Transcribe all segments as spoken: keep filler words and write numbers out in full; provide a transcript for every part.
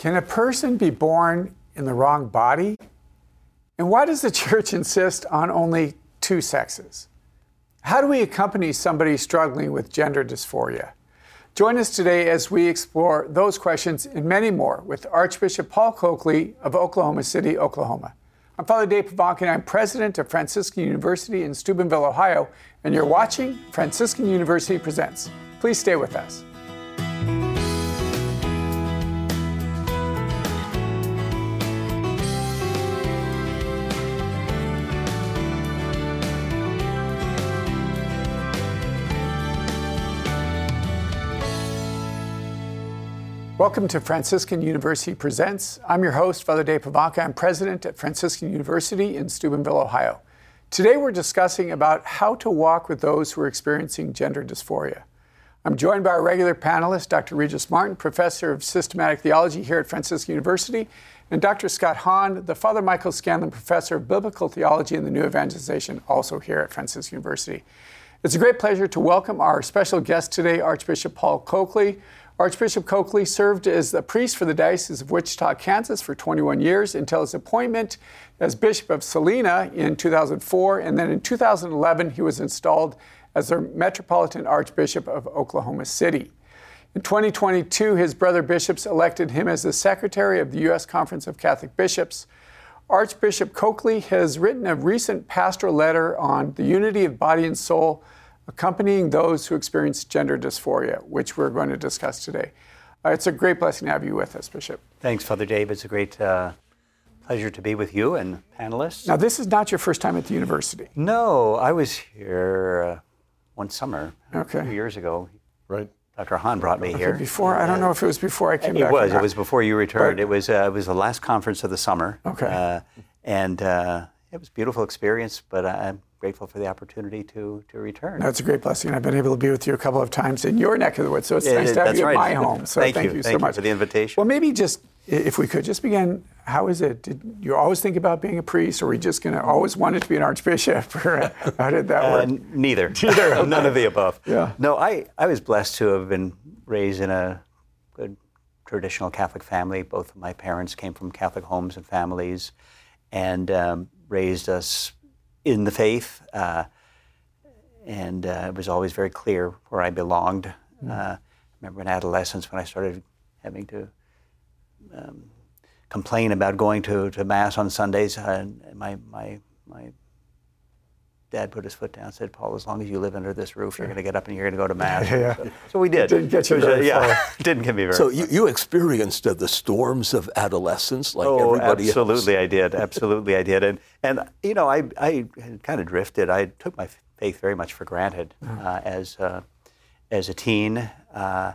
Can a person be born in the wrong body? And why does the church insist on only two sexes? How do we accompany somebody struggling with gender dysphoria? Join us today as we explore those questions and many more with Archbishop Paul Coakley of Oklahoma City, Oklahoma. I'm Father Dave Pivonka, and I'm president of Franciscan University in Steubenville, Ohio, and you're watching Franciscan University Presents. Please stay with us. Welcome to Franciscan University Presents. I'm your host, Father Dave Pivonka. I'm president at Franciscan University in Steubenville, Ohio. Today we're discussing about how to walk with those who are experiencing gender dysphoria. I'm joined by our regular panelists, Doctor Regis Martin, professor of systematic theology here at Franciscan University, and Doctor Scott Hahn, the Father Michael Scanlon professor of biblical theology and the new evangelization, also here at Franciscan University. It's a great pleasure to welcome our special guest today, Archbishop Paul Coakley. Archbishop Coakley served as the priest for the Diocese of Wichita, Kansas for twenty-one years until his appointment as Bishop of Salina in two thousand four, and then in two thousand eleven he was installed as the Metropolitan Archbishop of Oklahoma City. In twenty twenty-two, his brother bishops elected him as the Secretary of the U S Conference of Catholic Bishops. Archbishop Coakley has written a recent pastoral letter on the unity of body and soul, accompanying those who experience gender dysphoria, which we're going to discuss today. Uh, it's a great blessing to have you with us, Bishop. Thanks, Father Dave. It's a great uh, pleasure to be with you and panelists. Now, this is not your first time at the university. No, I was here uh, one summer, okay. two years ago. Right. Doctor Hahn brought me okay, here. Before, I don't know if it was before I came it back. It was. It was before you returned. But, it was uh, it was the last conference of the summer. Okay. Uh, and uh, it was a beautiful experience, but I'm grateful for the opportunity to to return. No, it's a great blessing. I've been able to be with you a couple of times in your neck of the woods, so it's yeah, nice to have you right. at my home. So thank, thank you, you thank so you much for the invitation. Well, maybe just if we could just begin. How is it? Did you always think about being a priest, or were you just going to always wanted to be an archbishop? Or how did that work? Uh, neither, neither, okay. None of the above. Yeah. No, I I was blessed to have been raised in a good traditional Catholic family. Both of my parents came from Catholic homes and families, and um, raised us in the faith, uh, and uh, it was always very clear where I belonged. Mm-hmm. Uh, I remember in adolescence when I started having to um, complain about going to, to Mass on Sundays, uh, and my, my, my dad put his foot down and said, "Paul, as long as you live under this roof, you're going to get up and you're going to go to Mass." yeah. so, so we did. It didn't get you was, very uh, far. Yeah, didn't get me very so far. So you, you experienced uh, the storms of adolescence like oh, everybody else? Oh, absolutely I did. Absolutely I did. And, and you know, I, I kind of drifted. I took my faith very much for granted. Mm-hmm. uh, as, uh, as a teen, uh,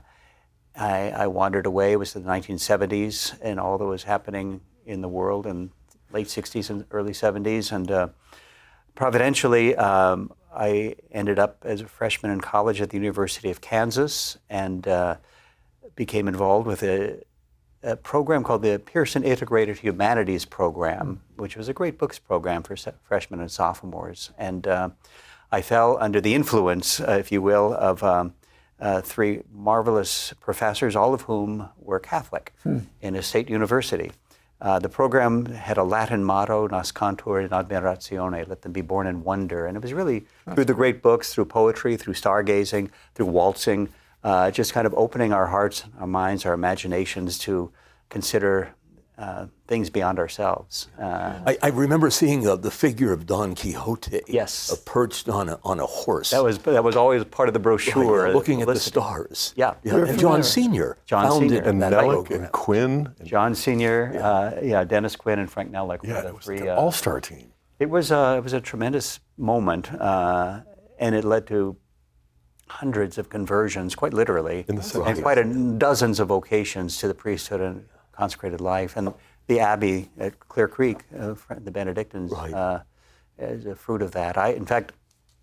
I, I wandered away. It was the nineteen seventies and all that was happening in the world in late sixties and early seventies. And uh, providentially, um, I ended up as a freshman in college at the University of Kansas and uh, became involved with a, a program called the Pearson Integrated Humanities Program, which was a great books program for se- freshmen and sophomores. And uh, I fell under the influence, uh, if you will, of um, uh, three marvelous professors, all of whom were Catholic hmm. in a state university. Uh, the program had a Latin motto, Nascantur in admiratione, let them be born in wonder. And it was really through the great books, through poetry, through stargazing, through waltzing, uh, just kind of opening our hearts, our minds, our imaginations to consider uh, things beyond ourselves. Uh, I, I remember seeing uh, the figure of Don Quixote yes. uh, perched on a, on a horse. That was that was always part of the brochure. Yeah, looking at the stars. Yeah. yeah. And John Senior John Senior And Nellick and Quinn. John Senior, yeah. Uh, yeah, Dennis Quinn and Frank Nellick. Yeah, that was an uh, all-star team. It was, uh, it was a tremendous moment, uh, and it led to hundreds of conversions, quite literally, In the seventies. and quite a, dozens of vocations to the priesthood and consecrated life. And the Abbey at Clear Creek, uh, the Benedictines, right. uh, is a fruit of that. I, in fact,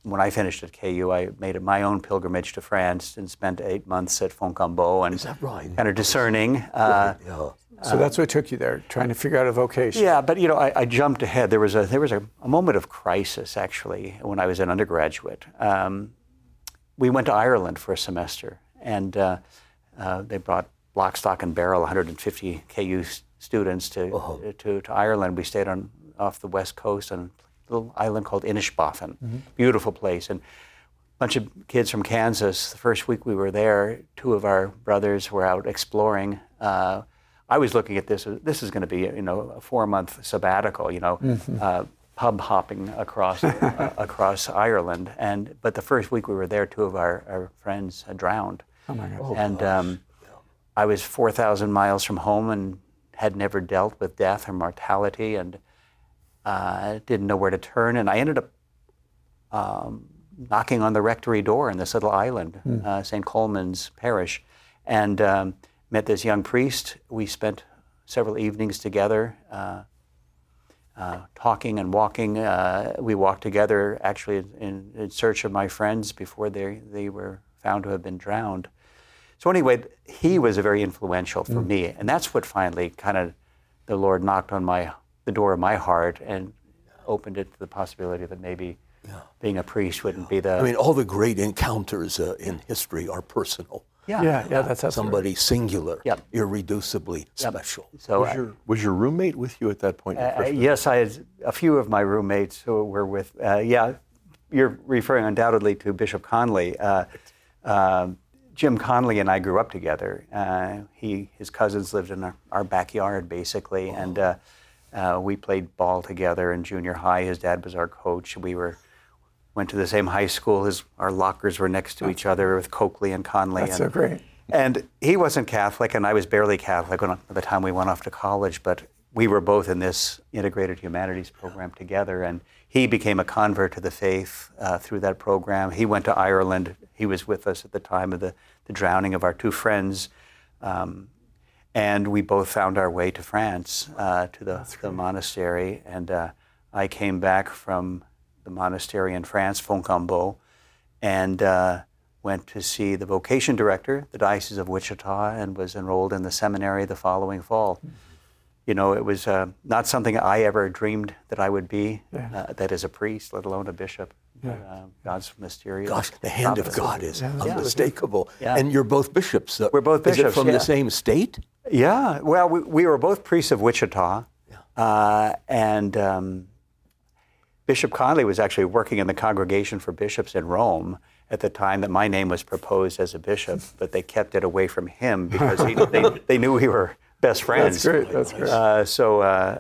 when I finished at K U, I made my own pilgrimage to France and spent eight months at Fontgombault and is that right? kind of discerning. Uh, right. yeah. So uh, that's what took you there, trying to figure out a vocation. Yeah, but you know, I, I jumped ahead. There was a there was a, a moment of crisis actually when I was an undergraduate. Um, we went to Ireland for a semester, and uh, uh, they brought lock, stock, and barrel, one hundred fifty K U students to oh. to, to Ireland. We stayed on off the west coast on a little island called Inishbofin. Mm-hmm. Beautiful place. And a bunch of kids from Kansas, the first week we were there, two of our brothers were out exploring. Uh, I was looking at this, this is going to be, you know, a four-month sabbatical, you know, mm-hmm. uh, pub hopping across uh, across Ireland. And but the first week we were there, two of our, our friends had drowned. Oh my God! And um, I was four thousand miles from home and had never dealt with death or mortality, and uh, didn't know where to turn. And I ended up um, knocking on the rectory door in this little island, mm. uh, Saint Coleman's Parish, and um, met this young priest. We spent several evenings together, uh, uh, talking and walking. Uh, we walked together, actually, in, in search of my friends before they they were found to have been drowned. So anyway, he was very influential for mm. me, and that's what finally kind of the Lord knocked on my the door of my heart and opened it to the possibility that maybe yeah. being a priest wouldn't yeah. be the... I mean, all the great encounters uh, in history are personal. Yeah, yeah, yeah that's absolutely somebody right. singular, yep. irreducibly yep. special. So was, uh, your, was your roommate with you at that point? Uh, uh, yes, I had a few of my roommates who were with... Uh, yeah, you're referring undoubtedly to Bishop Conley. Uh, Uh, Jim Conley and I grew up together. Uh, he, his cousins lived in our, our backyard, basically, oh. and uh, uh, we played ball together in junior high. His dad was our coach. We were went to the same high school. His, our lockers were next to each other with Coakley and Conley. That's and, so great. And he wasn't Catholic, and I was barely Catholic when, by the time we went off to college, but we were both in this integrated humanities program together, and he became a convert to the faith uh, through that program. He went to Ireland. He was with us at the time of the, the drowning of our two friends, um, and we both found our way to France, uh, to the, the monastery, and uh, I came back from the monastery in France, Fontgombault, and uh, went to see the vocation director, the Diocese of Wichita, and was enrolled in the seminary the following fall. Mm-hmm. You know, it was uh, not something I ever dreamed that I would be, yeah. uh, that as a priest, let alone a bishop. Yeah. Uh, God's mysterious. Gosh, the hand of God is yeah. unmistakable. Yeah. And you're both bishops. We're both bishops. Is it from yeah. the same state? Yeah. Well, we, we were both priests of Wichita. Yeah. Uh, and um, Bishop Conley was actually working in the Congregation for Bishops in Rome at the time that my name was proposed as a bishop, but they kept it away from him because he, they, they knew we were best friends. That's great. That's great. Uh, so uh,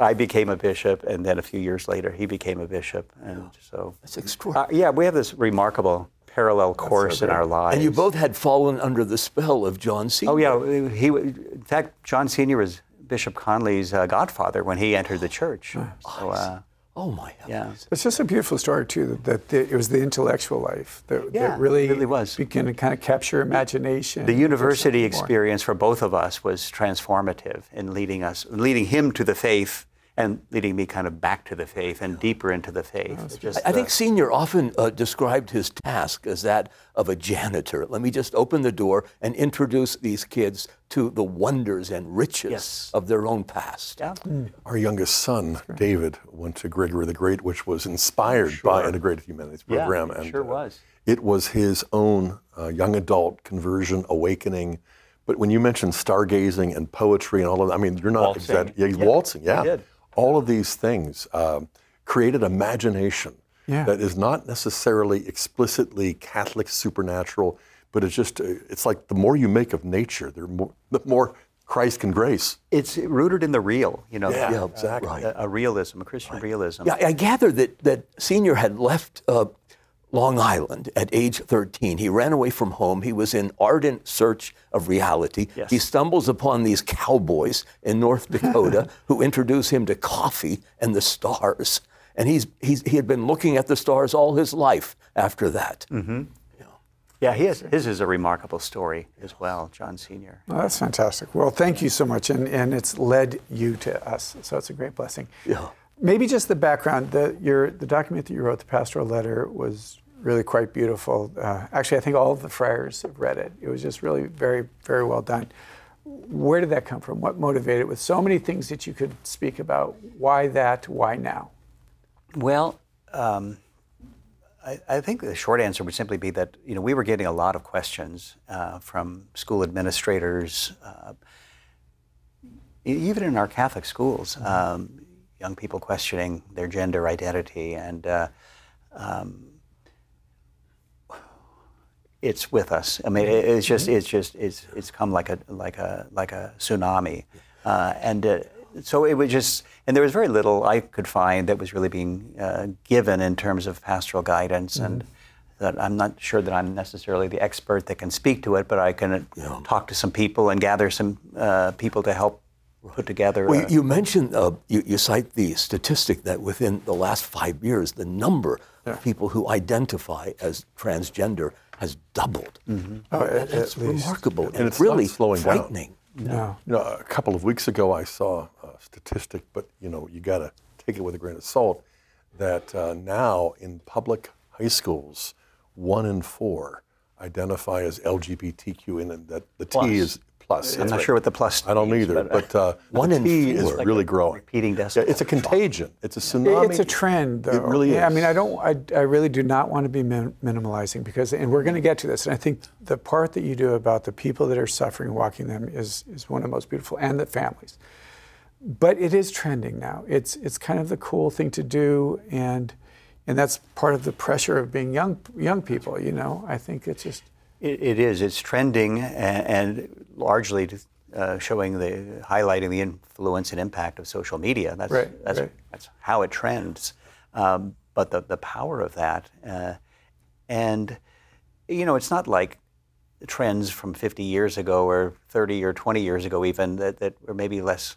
I became a bishop, and then a few years later, he became a bishop, and yeah. so that's extraordinary. Uh, yeah, we have this remarkable parallel course so in our lives. And you both had fallen under the spell of John Senior. Oh yeah, he. In fact, John Senior was Bishop Conley's uh, godfather when he entered the church. Oh, so, uh, oh my heavens! Yeah. It's just a beautiful story too. That, that the, it was the intellectual life that, yeah, that really, really was. Began to kind of capture imagination. The university experience for both of us was transformative in leading us, leading him to the faith, and leading me kind of back to the faith and deeper into the faith. Oh, just, I, I think uh, Senior often uh, described his task as that of a janitor. Let me just open the door and introduce these kids to the wonders and riches yes. of their own past. Yeah. Mm. Our youngest son, David, went to Gregory the Great, which was inspired sure. by Integrated Humanities Program. Yeah, it and, sure was. Uh, it was his own uh, young adult conversion, awakening. But when you mentioned stargazing and poetry and all of that, I mean, you're not exactly. Yeah, he's yeah. waltzing, yeah. He did. All of these things uh, created imagination yeah. that is not necessarily explicitly Catholic supernatural, but it's just, it's like the more you make of nature, the more, the more Christ can grace. It's rooted in the real, you know. Yeah, yeah exactly. Right. A, a realism, a Christian right. realism. Yeah, I gather that, that Senior had left uh, Long Island at age thirteen. He ran away from home. He was in ardent search of reality. Yes. He stumbles upon these cowboys in North Dakota who introduce him to coffee and the stars. And he's, he's he had been looking at the stars all his life after that. Mm-hmm. Yeah, yeah he has, his is a remarkable story as well, John Senior. Well, that's fantastic. Well, thank you so much. And, and it's led you to us. So it's a great blessing. Yeah. Maybe just the background, the, your, the document that you wrote, the pastoral letter, was really quite beautiful. Uh, actually, I think all of the friars have read it. It was just really very, very well done. Where did that come from? What motivated it? With so many things that you could speak about, why that, why now? Well, um, I, I think the short answer would simply be that, you know, we were getting a lot of questions uh, from school administrators, uh, even in our Catholic schools, um, young people questioning their gender identity. And uh, um, it's with us. I mean, it, it's just, it's just, it's it's come like a like a like a tsunami, uh, and. Uh, So it was just, and there was very little I could find that was really being uh, given in terms of pastoral guidance, mm-hmm. and that I'm not sure that I'm necessarily the expert that can speak to it, but I can yeah. talk to some people and gather some uh, people to help put together. Well, a, you mentioned, uh, you, you cite the statistic that within the last five years, the number sure. of people who identify as transgender has doubled. Mm-hmm. Oh, that, that's remarkable least. and, and it's really frightening. Down. No. You know, a couple of weeks ago I saw a statistic, but you know, you got to take it with a grain of salt, that uh, now in public high schools, one in four identify as L G B T Q, and that the plus. T is plus. I'm it's not right. sure what the plus I don't means, either, but, uh, but one the in T four. is like really growing. Repeating decimal. Yeah, it's a contagion. It's a tsunami. It's a trend, though. It really yeah, is. I mean, I, don't, I, I really do not want to be min- minimalizing, because, and we're going to get to this, and I think the part that you do about the people that are suffering, walking them, is, is one of the most beautiful, and the families. But it is trending now. It's it's kind of the cool thing to do, and and that's part of the pressure of being young young people, you know? I think it's just... It, it is. It's trending, and, and largely uh, showing the highlighting the influence and impact of social media. That's right, that's, right. that's how it trends. Um, but the, the power of that, uh, and you know, it's not like trends from fifty years ago or thirty or twenty years ago, even that, that were maybe less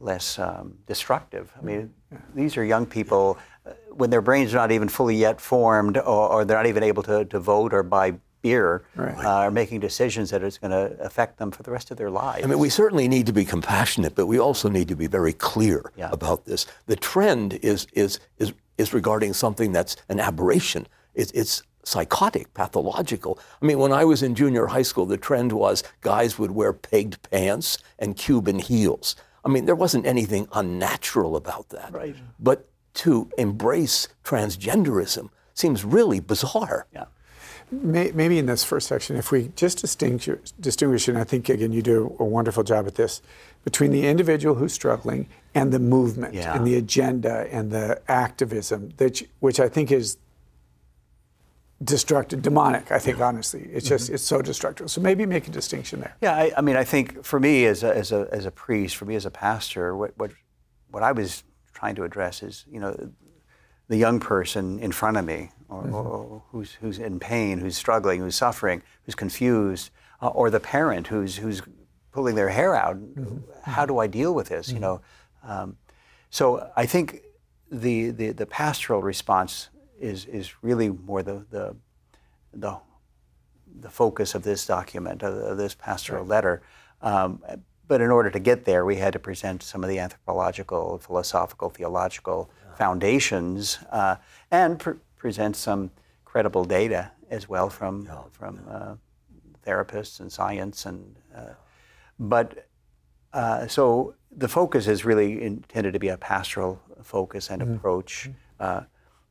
less um, destructive. I mean, yeah. these are young people uh, when their brains are not even fully yet formed, or, or they're not even able to, to vote or buy. Ear, right. uh, are making decisions that is going to affect them for the rest of their lives. I mean, we certainly need to be compassionate, but we also need to be very clear yeah. about this. The trend is is is is regarding something that's an aberration. It's it's psychotic, pathological. I mean, when I was in junior high school, the trend was guys would wear pegged pants and Cuban heels. I mean, there wasn't anything unnatural about that. Right. But to embrace transgenderism seems really bizarre. Yeah. Maybe in this first section, if we just distinguish, and I think, again, you do a wonderful job at this, between the individual who's struggling and the movement yeah. and the agenda and the activism, that which I think is destructive, demonic, I think, honestly. It's just, mm-hmm. it's so destructive. So maybe make a distinction there. Yeah, I, I mean, I think for me as a, as a, as a priest, for me as a pastor, what, what, what I was trying to address is, you know, the young person in front of me, or, mm-hmm. or who's who's in pain, who's struggling, who's suffering, who's confused, uh, or the parent who's who's pulling their hair out. Mm-hmm. How do I deal with this? Mm-hmm. You know, um, so I think the, the the pastoral response is is really more the the the, the focus of this document, of, of this pastoral right. letter. Um, but in order to get there, we had to present some of the anthropological, philosophical, theological. Foundations uh, and pre- present some credible data as well from yeah, from yeah. Uh, therapists and science and uh, but uh, so the focus is really intended to be a pastoral focus and mm-hmm. approach, uh,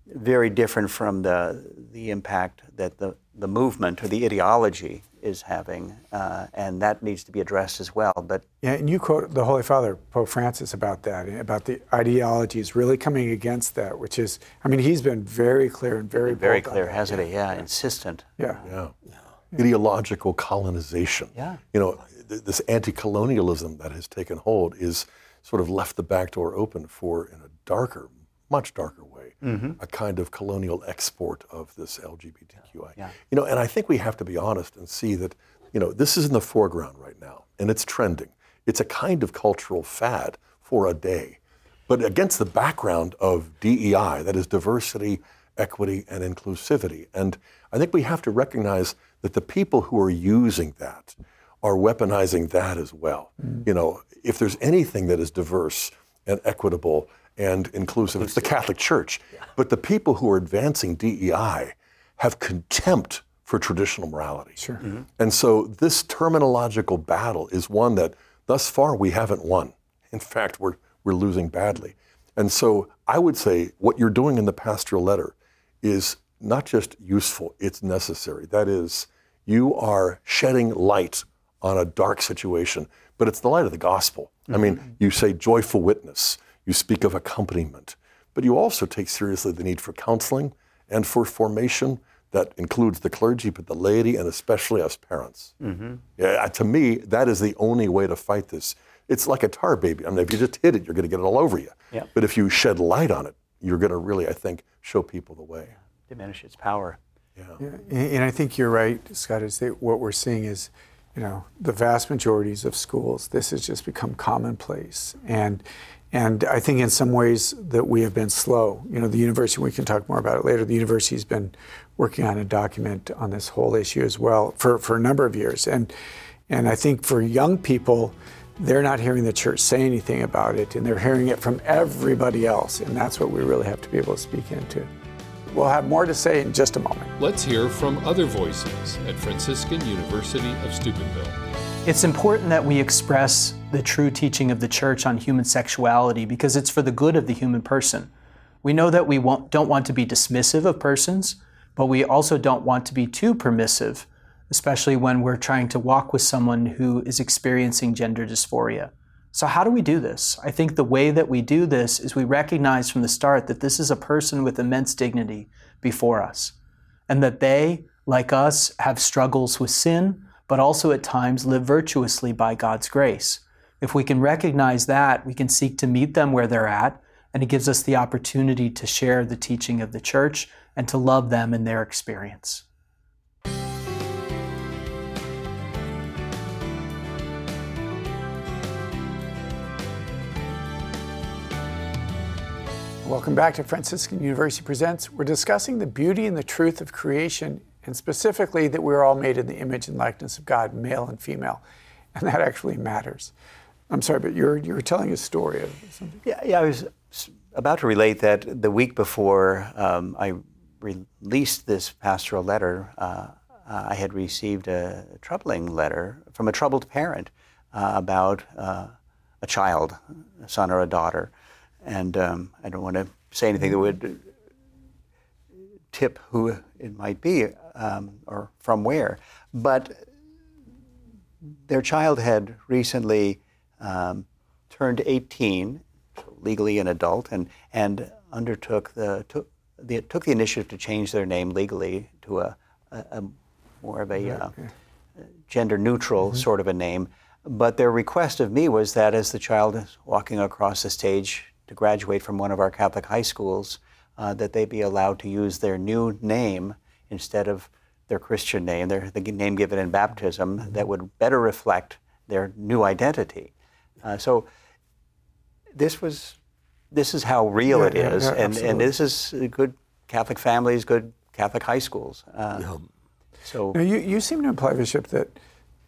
very different from the the impact that the the movement or the ideology is having, uh, and that needs to be addressed as well. But yeah, and you quote the Holy Father, Pope Francis, about that, about the ideologies really coming against that, which is, I mean, he's been very clear and very very clear, hasn't he? Yeah, yeah, insistent. Yeah. yeah, yeah. Ideological colonization. Yeah, you know, this anti-colonialism that has taken hold is sort of left the back door open for, in a darker, much darker way, mm-hmm. a kind of colonial export of this L G B T Q I. Yeah. You know, and I think we have to be honest and see that, you know, this is in the foreground right now, and it's trending. It's a kind of cultural fad for a day, but against the background of D E I, that is diversity, equity, and inclusivity. And I think we have to recognize that the people who are using that are weaponizing that as well. Mm-hmm. You know, if there's anything that is diverse and equitable and inclusive, it's the Catholic Church. Yeah. But the people who are advancing D E I have contempt for traditional morality. Sure. Mm-hmm. And so this terminological battle is one that thus far we haven't won. In fact, we're we're losing badly. And so I would say what you're doing in the pastoral letter is not just useful, it's necessary. That is, you are shedding light on a dark situation, but it's the light of the gospel. Mm-hmm. I mean, you say joyful witness, you speak of accompaniment, but you also take seriously the need for counseling and for formation that includes the clergy, but the laity, and especially us parents. Mm-hmm. Yeah, to me, that is the only way to fight this. It's like a tar baby. I mean, if you just hit it, you're going to get it all over you. Yeah. But if you shed light on it, you're going to really, I think, show people the way. Yeah. Diminish its power. Yeah. yeah. And, and I think you're right, Scott, is that what we're seeing is, you know, the vast majorities of schools, this has just become commonplace. And and I think in some ways that we have been slow. You know, the university, we can talk more about it later, the university's been working on a document on this whole issue as well for, for a number of years. And and I think for young people, they're not hearing the church say anything about it, and they're hearing it from everybody else. And that's what we really have to be able to speak into. We'll have more to say in just a moment. Let's hear from other voices at Franciscan University of Steubenville. It's important that we express the true teaching of the church on human sexuality because it's for the good of the human person. We know that we won't, don't want to be dismissive of persons, but we also don't want to be too permissive, especially when we're trying to walk with someone who is experiencing gender dysphoria. So how do we do this? I think the way that we do this is we recognize from the start that this is a person with immense dignity before us, and that they, like us, have struggles with sin, but also at times live virtuously by God's grace. If we can recognize that, we can seek to meet them where they're at, and it gives us the opportunity to share the teaching of the church and to love them in their experience. Welcome back to Franciscan University Presents. We're discussing the beauty and the truth of creation, and specifically that we're all made in the image and likeness of God, male and female, and that actually matters. I'm sorry, but you're you're telling a story of something. Yeah, yeah, I was about to relate that the week before um, I released this pastoral letter, uh, I had received a troubling letter from a troubled parent uh, about uh, a child, a son or a daughter. And um, I don't want to say anything that would tip who it might be um, or from where. But their child had recently um, turned eighteen, legally an adult, and and undertook the took the, took the initiative to change their name legally to a, a, a more of a uh, gender-neutral mm-hmm. sort of a name. But their request of me was that as the child is walking across the stage to graduate from one of our Catholic high schools, uh, that they be allowed to use their new name instead of their Christian name, their, the name given in baptism, mm-hmm. that would better reflect their new identity. Uh, so this was, this is how real yeah, it yeah, is, yeah, and, and this is good Catholic families, good Catholic high schools. Uh, yeah. So now you, you seem to imply, Bishop, that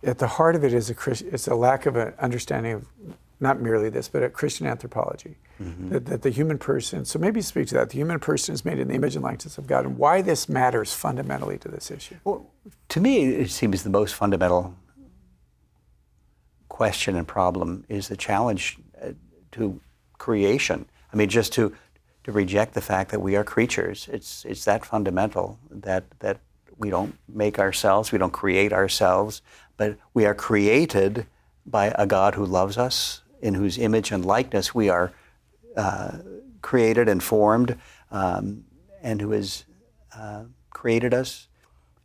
at the heart of it is a it's a lack of an understanding of not merely this, but a Christian anthropology, mm-hmm. that, that the human person, so maybe speak to that, the human person is made in the image and likeness of God, and why this matters fundamentally to this issue. Well, to me, it seems the most fundamental question and problem is the challenge to creation. I mean, just to to reject the fact that we are creatures. It's it's that fundamental that that we don't make ourselves, we don't create ourselves, but we are created by a God who loves us, in whose image and likeness we are uh, created and formed, um, and who has uh, created us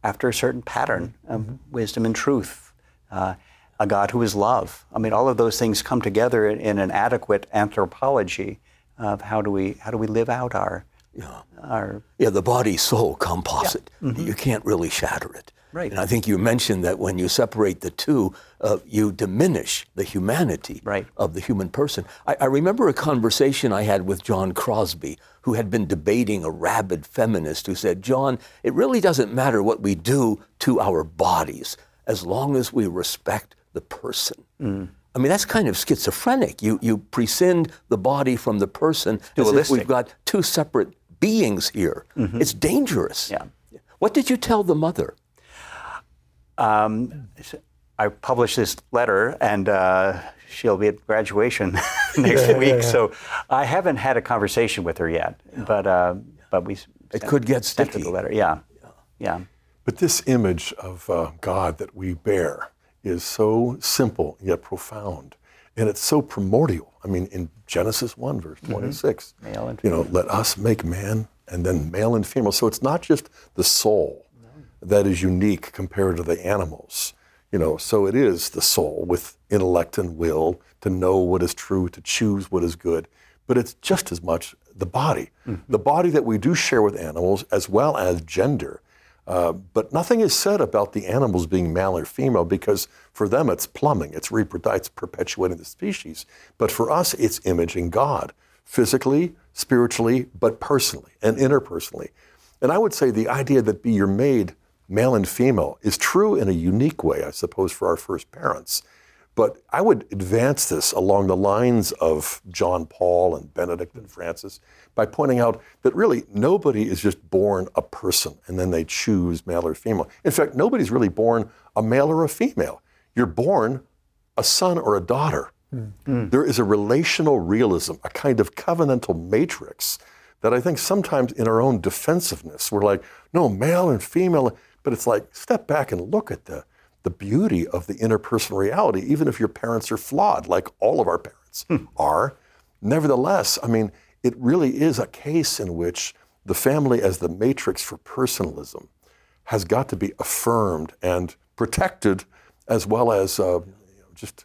after a certain pattern of mm-hmm. wisdom and truth, uh, a God who is love. I mean, all of those things come together in, in an adequate anthropology of how do we how do we live out our yeah, our yeah the body-soul composite. Yeah. Mm-hmm. You can't really shatter it. Right. And I think you mentioned that when you separate the two, uh, you diminish the humanity right. of the human person. I, I remember a conversation I had with John Crosby, who had been debating a rabid feminist who said, John, it really doesn't matter what we do to our bodies as long as we respect the person. Mm. I mean, that's kind of schizophrenic. You you prescind the body from the person as if we've got two separate beings here. Mm-hmm. It's dangerous. Yeah. What did you tell the mother? Um, I published this letter, and uh, she'll be at graduation next yeah, week. Yeah, yeah. So I haven't had a conversation with her yet, but uh, but we It could get sticky. The letter. Yeah. Yeah. But this image of uh, God that we bear is so simple yet profound, and it's so primordial. I mean, in Genesis one, verse twenty-six, mm-hmm. male and female. You know, let us make man, and then male and female. So it's not just the soul no. that is unique compared to the animals. You know, so it is the soul with intellect and will to know what is true, to choose what is good. But it's just as much the body, mm-hmm. the body that we do share with animals, as well as gender. Uh, but nothing is said about the animals being male or female, because for them it's plumbing, it's, reprodu- it's perpetuating the species. But for us, it's imaging God, physically, spiritually, but personally and interpersonally. And I would say the idea that be you're made male and female is true in a unique way, I suppose, for our first parents. But I would advance this along the lines of John Paul and Benedict and Francis by pointing out that really nobody is just born a person and then they choose male or female. In fact, nobody's really born a male or a female. You're born a son or a daughter. Mm-hmm. There is a relational realism, a kind of covenantal matrix that I think sometimes in our own defensiveness, we're like, no, male and female, but it's like, step back and look at the the beauty of the interpersonal reality, even if your parents are flawed, like all of our parents hmm. are. Nevertheless, I mean, it really is a case in which the family as the matrix for personalism has got to be affirmed and protected, as well as uh, you know, just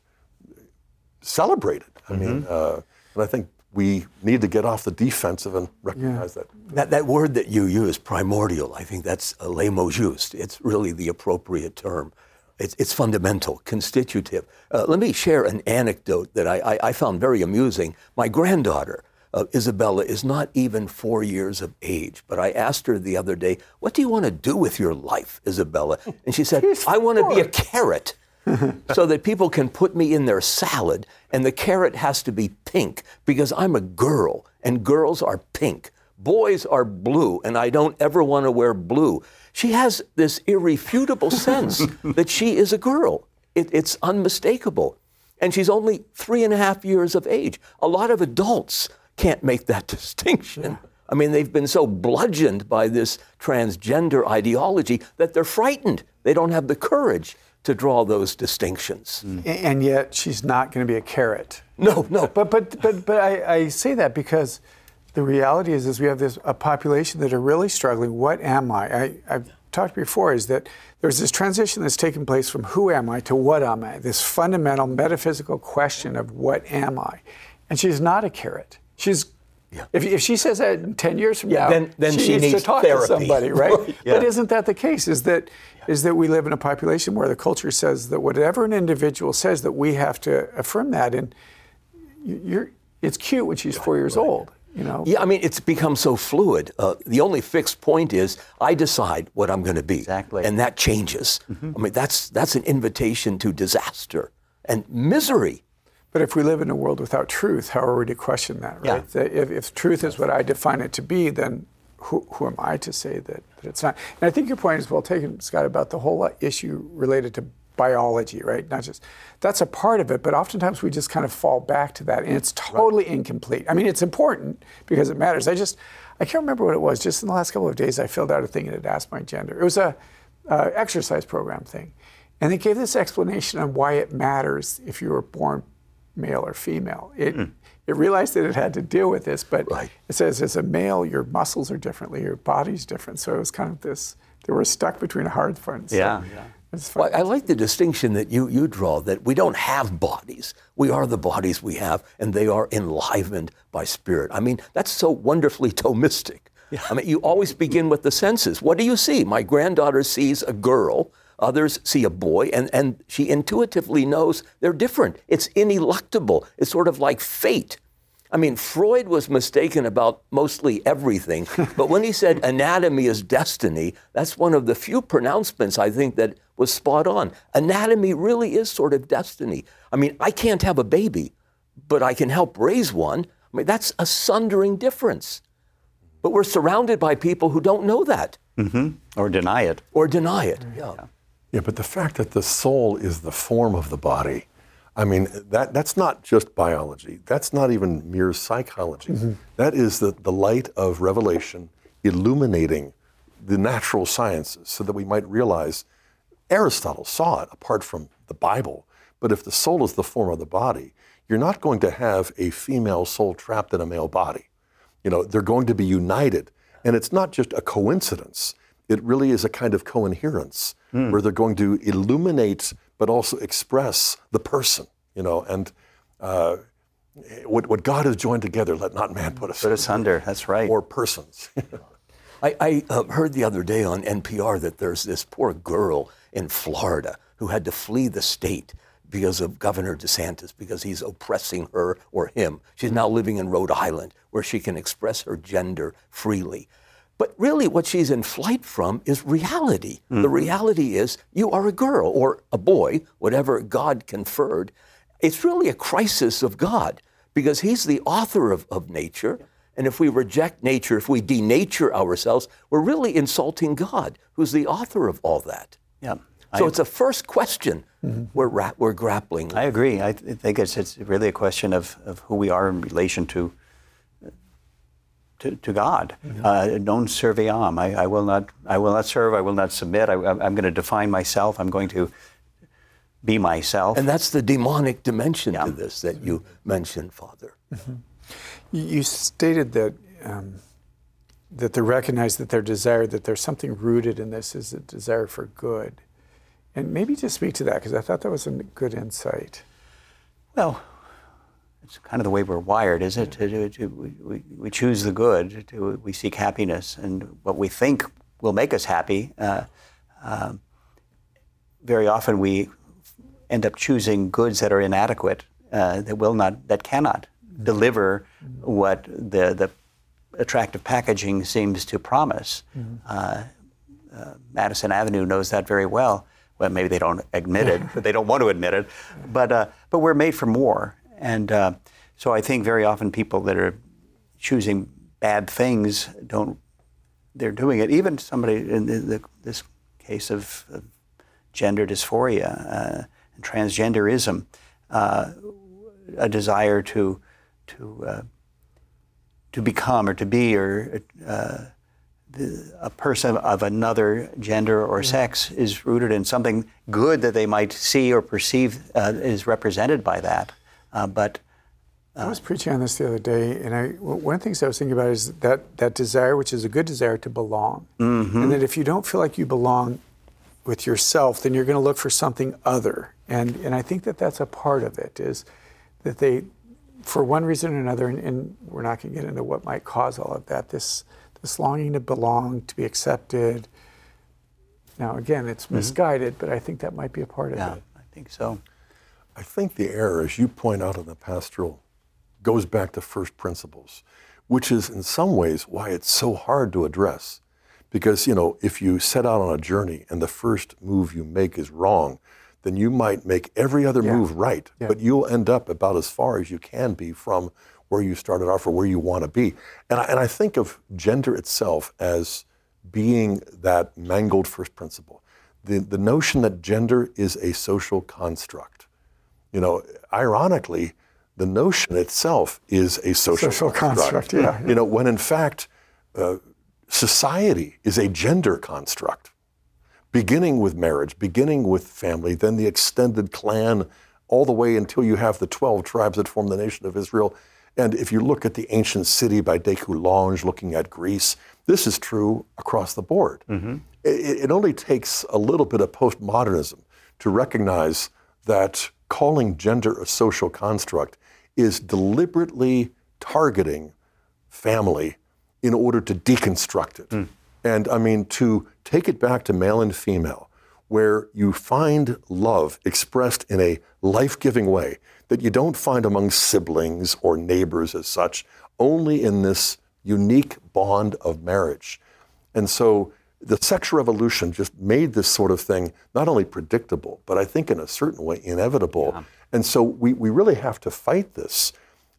celebrated. I mm-hmm. mean, uh, and I think we need to get off the defensive and recognize yeah. that. that. That word that you use, primordial, I think that's a lay mot juste. It's really the appropriate term. It's, it's fundamental, constitutive. Uh, let me share an anecdote that I, I, I found very amusing. My granddaughter, uh, Isabella, is not even four years of age, but I asked her the other day, what do you want to do with your life, Isabella? And she said, I want to be a carrot so that people can put me in their salad, and the carrot has to be pink because I'm a girl, and girls are pink. Boys are blue, and I don't ever want to wear blue. She has this irrefutable sense that she is a girl. It, it's unmistakable. And she's only three and a half years of age. A lot of adults can't make that distinction. Yeah. I mean, they've been so bludgeoned by this transgender ideology that they're frightened. They don't have the courage to draw those distinctions. Mm. And yet she's not going to be a carrot. No, no. But but but, but I, I say that because the reality is, is we have this a population that are really struggling. What am I? I I've talked before is that there's this transition that's taken place from who am I to what am I? This fundamental metaphysical question of what am I? And she's not a carrot. She's yeah. if, if she says that in ten years from yeah, now, then, then she, she needs, needs to talk therapy. to somebody, right? yeah. But isn't that the case? Is that yeah. is that we live in a population where the culture says that whatever an individual says, that we have to affirm that. And you're it's cute when she's four years right. old. You know? Yeah, I mean, it's become so fluid. Uh, the only fixed point is I decide what I'm going to be. Exactly. And that changes. Mm-hmm. I mean, that's that's an invitation to disaster and misery. But if we live in a world without truth, how are we to question that, right? Yeah. If, if truth is what I define it to be, then who, who am I to say that, that it's not? And I think your point is well taken, Scott, about the whole issue related to biology, right? Not just, that's a part of it, but oftentimes we just kind of fall back to that, and it's totally right. incomplete. I mean, it's important because it matters. I just, I can't remember what it was. Just in the last couple of days, I filled out a thing and it asked my gender. It was a uh, exercise program thing. And it gave this explanation on why it matters if you were born male or female. It mm. it realized that it had to deal with this, but right. it says as a male, your muscles are differently, your body's different. So it was kind of this, they were stuck between a hard front. So. Yeah, yeah. Well, I like the distinction that you, you draw, that we don't have bodies. We are the bodies we have, and they are enlivened by spirit. I mean, that's so wonderfully Thomistic. Yeah. I mean, you always begin with the senses. What do you see? My granddaughter sees a girl. Others see a boy, and, and she intuitively knows they're different. It's ineluctable. It's sort of like fate. I mean, Freud was mistaken about mostly everything, but when he said anatomy is destiny, that's one of the few pronouncements I think that was spot on. Anatomy really is sort of destiny. I mean, I can't have a baby, but I can help raise one. I mean, that's a sundering difference. But we're surrounded by people who don't know that. Mm-hmm. Or deny it. Or deny it, yeah. yeah. Yeah, but the fact that the soul is the form of the body, I mean, that that's not just biology. That's not even mere psychology. Mm-hmm. That is the, the light of revelation illuminating the natural sciences so that we might realize Aristotle saw it apart from the Bible, but if the soul is the form of the body, you're not going to have a female soul trapped in a male body. You know, they're going to be united. And it's not just a coincidence. It really is a kind of coherence mm. where they're going to illuminate but also express the person, you know, and uh, what, what God has joined together, let not man put us put us under. That's right. Or persons. I, I uh, heard the other day on N P R that there's this poor girl in Florida who had to flee the state because of Governor DeSantis, because he's oppressing her or him. She's now living in Rhode Island, where she can express her gender freely. But really what she's in flight from is reality. Mm-hmm. The reality is you are a girl or a boy, whatever God conferred. It's really a crisis of God, because he's the author of, of nature. And if we reject nature, if we denature ourselves, we're really insulting God, who's the author of all that. Yeah. So it's a first question mm-hmm. we're ra- we're grappling with. I agree. I th- think it's it's really a question of, of who we are in relation to to, to God. Mm-hmm. Uh, non serviam. I, I will not. I will not serve. I will not submit. I, I'm going to define myself. I'm going to be myself. And that's the demonic dimension yeah. to this that you mentioned, Father. Mm-hmm. You stated that um, that they recognize that their desire, that there's something rooted in this, is a desire for good. And maybe just speak to that, because I thought that was a good insight. Well, it's kind of the way we're wired, is it? Yeah. To, to, to, we, we choose the good, to, we seek happiness, and what we think will make us happy. Uh, um, very often we end up choosing goods that are inadequate, uh, that will not, that cannot mm-hmm. deliver mm-hmm. what the, the attractive packaging seems to promise. Mm-hmm. Uh, uh, Madison Avenue knows that very well. Well, maybe they don't admit it, but they don't want to admit it. But uh, but we're made for more, and uh, so I think very often people that are choosing bad things don't. They're doing it. Even somebody in the, the, this case of, of gender dysphoria uh, and transgenderism, uh, a desire to to uh, to become or to be or. Uh, a person of another gender or yeah. sex is rooted in something good that they might see or perceive uh, is represented by that. Uh, but uh, I was preaching on this the other day, and I, one of the things I was thinking about is that, that desire, which is a good desire, to belong. Mm-hmm. And that if you don't feel like you belong with yourself, then you're going to look for something other. And and I think that that's a part of it, is that they, for one reason or another, and, and we're not going to get into what might cause all of that, this This longing to belong, to be accepted. Now, again, it's misguided, mm-hmm. but I think that might be a part of yeah, it. Yeah, I think so. I think the error, as you point out in the pastoral, goes back to first principles, which is in some ways why it's so hard to address. Because, you know, if you set out on a journey and the first move you make is wrong, then you might make every other yeah. move right, yeah. but you'll end up about as far as you can be from where you started off or where you want to be. And I, and I think of gender itself as being that mangled first principle. The the notion that gender is a social construct. You know, ironically, the notion itself is a social, social construct. construct yeah. You know, when in fact, uh, society is a gender construct, beginning with marriage, beginning with family, then the extended clan, all the way until you have the twelve tribes that form the nation of Israel. And if you look at the ancient city by de Coulanges, looking at Greece, this is true across the board. Mm-hmm. It, it only takes a little bit of postmodernism to recognize that calling gender a social construct is deliberately targeting family in order to deconstruct it. Mm. And I mean, to take it back to male and female, where you find love expressed in a life-giving way that you don't find among siblings or neighbors as such, only in this unique bond of marriage. And so the sexual revolution just made this sort of thing not only predictable, but I think in a certain way inevitable. Yeah. And so we, we really have to fight this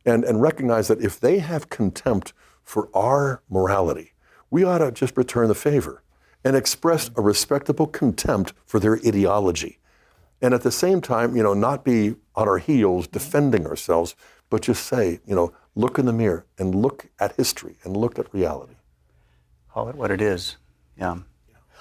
and, and recognize that if they have contempt for our morality, we ought to just return the favor and express a respectable contempt for their ideology. And at the same time, you know, not be on our heels defending ourselves, but just say, you know, look in the mirror and look at history and look at reality. Call it what it is. Yeah.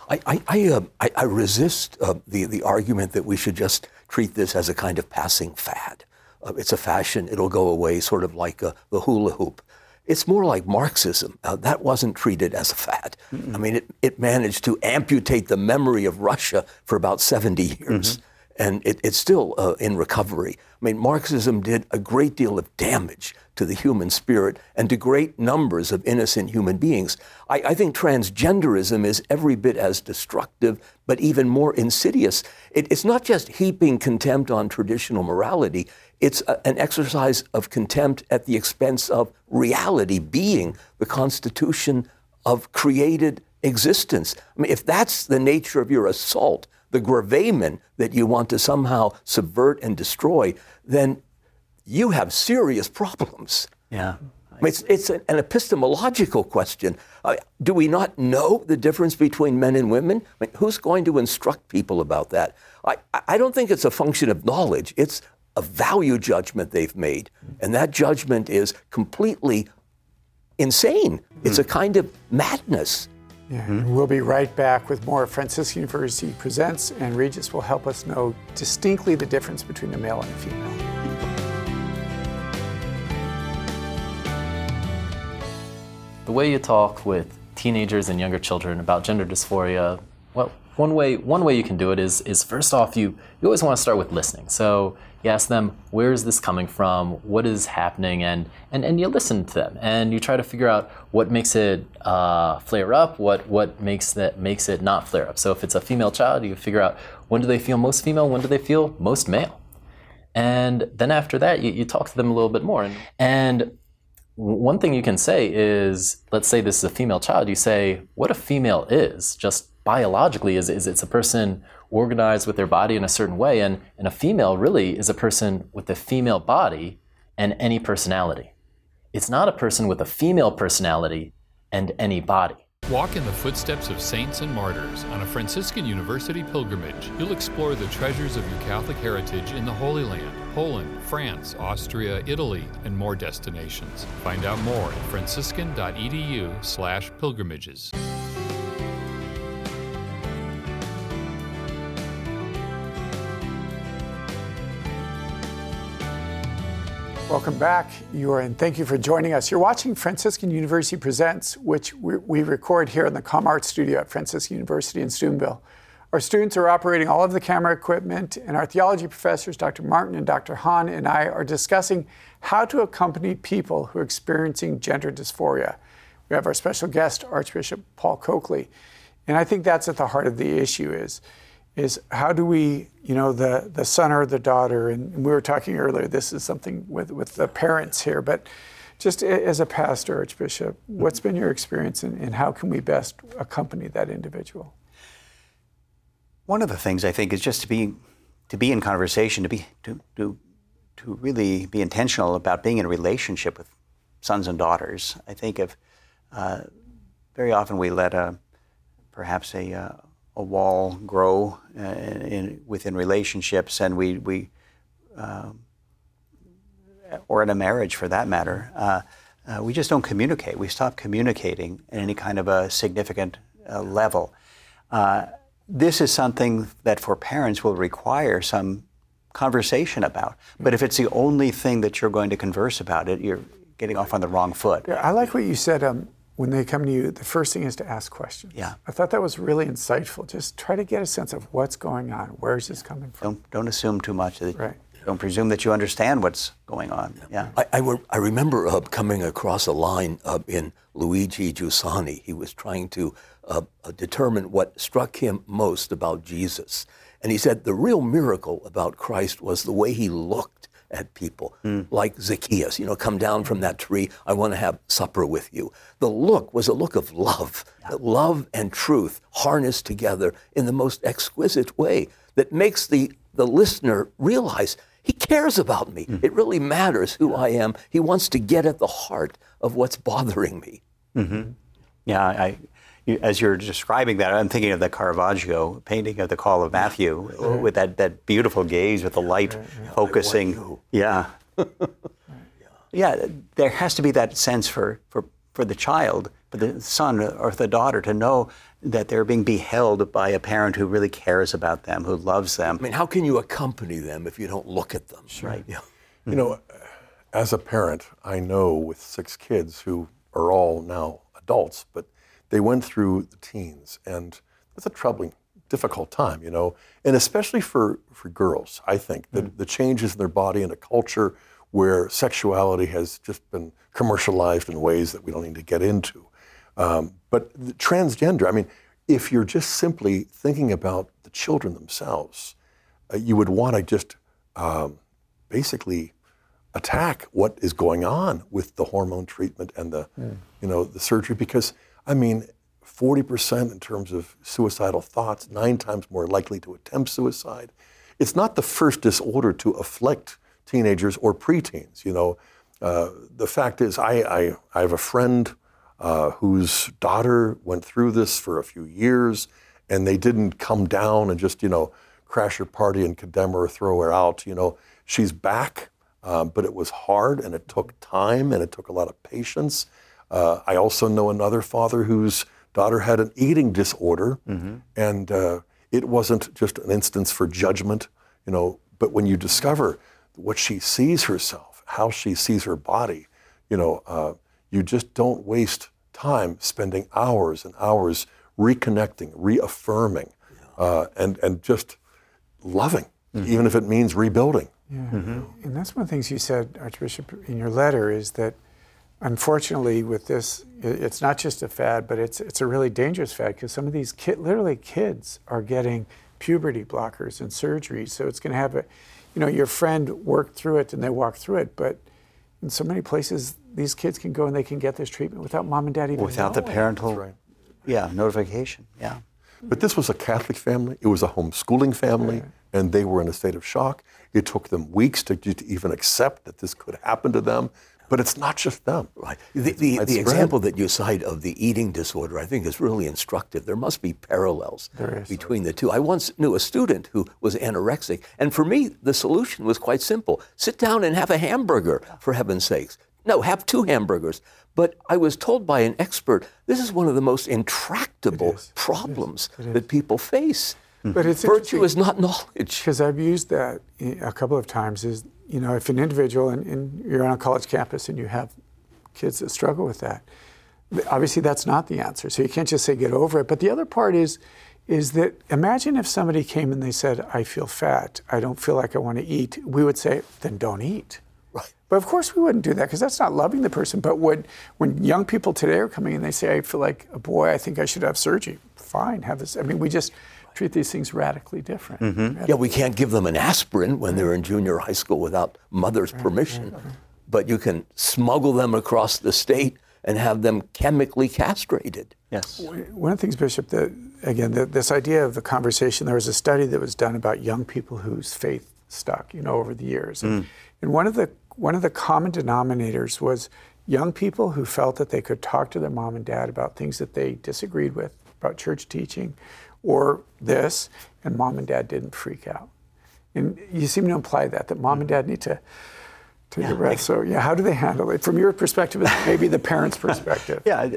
I I I, uh, I, I resist uh, the the argument that we should just treat this as a kind of passing fad. Uh, it's a fashion; it'll go away, sort of like uh, the hula hoop. It's more like Marxism. Uh, that wasn't treated as a fad. Mm-hmm. I mean, it, it managed to amputate the memory of Russia for about seventy years, mm-hmm. and it, it's still uh, in recovery. I mean, Marxism did a great deal of damage to the human spirit and to great numbers of innocent human beings. I, I think transgenderism is every bit as destructive, but even more insidious. It, it's not just heaping contempt on traditional morality. It's a, an exercise of contempt at the expense of reality being the constitution of created existence. I mean, if that's the nature of your assault, the gravamen that you want to somehow subvert and destroy, then you have serious problems. Yeah. I mean, it's it's an epistemological question. Uh, do we not know the difference between men and women? I mean, who's going to instruct people about that? I, I don't think it's a function of knowledge. It's a value judgment they've made. And that judgment is completely insane. Mm-hmm. It's a kind of madness. Yeah. Mm-hmm. We'll be right back with more Franciscan University Presents, and Regis will help us know distinctly the difference between a male and a female. The way you talk with teenagers and younger children about gender dysphoria, well, One way one way you can do it is, is first off, you, you always want to start with listening. So you ask them, where is this coming from? What is happening? And and, and you listen to them. And you try to figure out what makes it uh, flare up, what what makes that makes it not flare up. So if it's a female child, you figure out when do they feel most female, when do they feel most male. And then after that, you, you talk to them a little bit more. And, and one thing you can say is, let's say this is a female child. You say, what a female is, just biologically, is, is it's a person organized with their body in a certain way, and, and a female really is a person with a female body and any personality. It's not a person with a female personality and any body. Walk in the footsteps of saints and martyrs on a Franciscan University pilgrimage. You'll explore the treasures of your Catholic heritage in the Holy Land, Poland, France, Austria, Italy, and more destinations. Find out more at franciscan.edu slash pilgrimages. Welcome back, Ewer, and thank you for joining us. You're watching Franciscan University Presents, which we, we record here in the ComArt studio at Franciscan University in Steubenville. Our students are operating all of the camera equipment, and our theology professors, Doctor Martin and Doctor Hahn, and I are discussing how to accompany people who are experiencing gender dysphoria. We have our special guest, Archbishop Paul Coakley, and I think that's at the heart of the issue is is how do we, you know, the, the son or the daughter, and we were talking earlier, this is something with, with the parents here, but just as a pastor, Archbishop, what's been your experience and, and how can we best accompany that individual? One of the things I think is just to be to be in conversation, to be to to, to really be intentional about being in a relationship with sons and daughters. I think of, uh, very often we let a, perhaps a, uh, a wall grow uh, in, within relationships, and we, we uh, or in a marriage for that matter, uh, uh, we just don't communicate. We stop communicating at any kind of a significant uh, level. Uh, this is something that for parents will require some conversation about. But if it's the only thing that you're going to converse about it, you're getting off on the wrong foot. Yeah, I like what you said. Um, When they come to you, the first thing is to ask questions. Yeah. I thought that was really insightful. Just try to get a sense of what's going on. Where is this coming from? Don't don't assume too much. Right. Don't presume that you understand what's going on. Yeah. I I, were, I remember uh, coming across a line uh, in Luigi Giussani. He was trying to uh, determine what struck him most about Jesus. And he said the real miracle about Christ was the way he looked at people, mm. like Zacchaeus, you know, come down from that tree, I want to have supper with you. The look was a look of love, yeah. love and truth harnessed together in the most exquisite way that makes the, the listener realize he cares about me. Mm. It really matters who yeah. I am. He wants to get at the heart of what's bothering me. Mm-hmm. Yeah, I, you, as you're describing that, I'm thinking of the Caravaggio painting of the Call of Matthew right. with that, that beautiful gaze with the light right, right. focusing. Yeah. yeah. There has to be that sense for, for for the child, for the son or the daughter to know that they're being beheld by a parent who really cares about them, who loves them. I mean, how can you accompany them if you don't look at them? Sure. Right. Yeah. Mm-hmm. You know, as a parent, I know with six kids who are all now adults, but they went through the teens, and that's a troubling, difficult time, you know, and especially for, for girls, I think, the, mm-hmm. the changes in their body and a culture where sexuality has just been commercialized in ways that we don't need to get into. Um, but the transgender, I mean, if you're just simply thinking about the children themselves, uh, you would want to just um, basically attack what is going on with the hormone treatment and the, mm. you know, the surgery, because, I mean, forty percent in terms of suicidal thoughts, nine times more likely to attempt suicide. It's not the first disorder to afflict teenagers or preteens, you know. Uh, the fact is, I, I, I have a friend uh, whose daughter went through this for a few years, and they didn't come down and just, you know, crash her party and condemn her or throw her out, you know. She's back, um, but it was hard, and it took time, and it took a lot of patience. Uh, I also know another father who's daughter had an eating disorder, mm-hmm. and uh, it wasn't just an instance for judgment, you know, but when you discover what she sees herself, how she sees her body, you know, uh, you just don't waste time spending hours and hours reconnecting, reaffirming, yeah. uh, and, and just loving, mm-hmm. even if it means rebuilding. Yeah, mm-hmm. And that's one of the things you said, Archbishop, in your letter is that unfortunately, with this, it's not just a fad, but it's it's a really dangerous fad because some of these kids, literally kids, are getting puberty blockers and surgery. So it's going to have a, you know, your friend worked through it and they walked through it, but in so many places, these kids can go and they can get this treatment without mom and dad even without knowing. The parental, right. yeah, notification, yeah. But this was a Catholic family. It was a homeschooling family, right. and they were in a state of shock. It took them weeks to, to even accept that this could happen to them. But it's not just them. Right. The, the, the example that you cite of the eating disorder, I think, is really instructive. There must be parallels between the two. I once knew a student who was anorexic, and for me, the solution was quite simple. Sit down and have a hamburger, for heaven's sakes. No, have two hamburgers. But I was told by an expert, this is one of the most intractable problems it is. It is. that people face. But it's virtue is not knowledge. Because I've used that a couple of times is, you know, if an individual, and, and you're on a college campus and you have kids that struggle with that, obviously that's not the answer. So you can't just say get over it. But the other part is, is that imagine if somebody came and they said, I feel fat, I don't feel like I want to eat. We would say, then don't eat. Right. But of course we wouldn't do that because that's not loving the person. But when, when young people today are coming and they say, I feel like a boy, I think I should have surgery. Fine, have this. I mean, we just treat these things radically different. Mm-hmm. Radically. Yeah, we can't give them an aspirin when they're in junior high school without mother's right, permission, right, right. but you can smuggle them across the state and have them chemically castrated. Yes. One of the things, Bishop, that again, the, this idea of the conversation, there was a study that was done about young people whose faith stuck, you know, over the years. Mm. And, and one of the one of the common denominators was young people who felt that they could talk to their mom and dad about things that they disagreed with, about church teaching, or this, and mom and dad didn't freak out. And you seem to imply that, that mom and dad need to take yeah, a breath. So yeah, how do they handle it? From your perspective, maybe the parents' perspective. Yeah,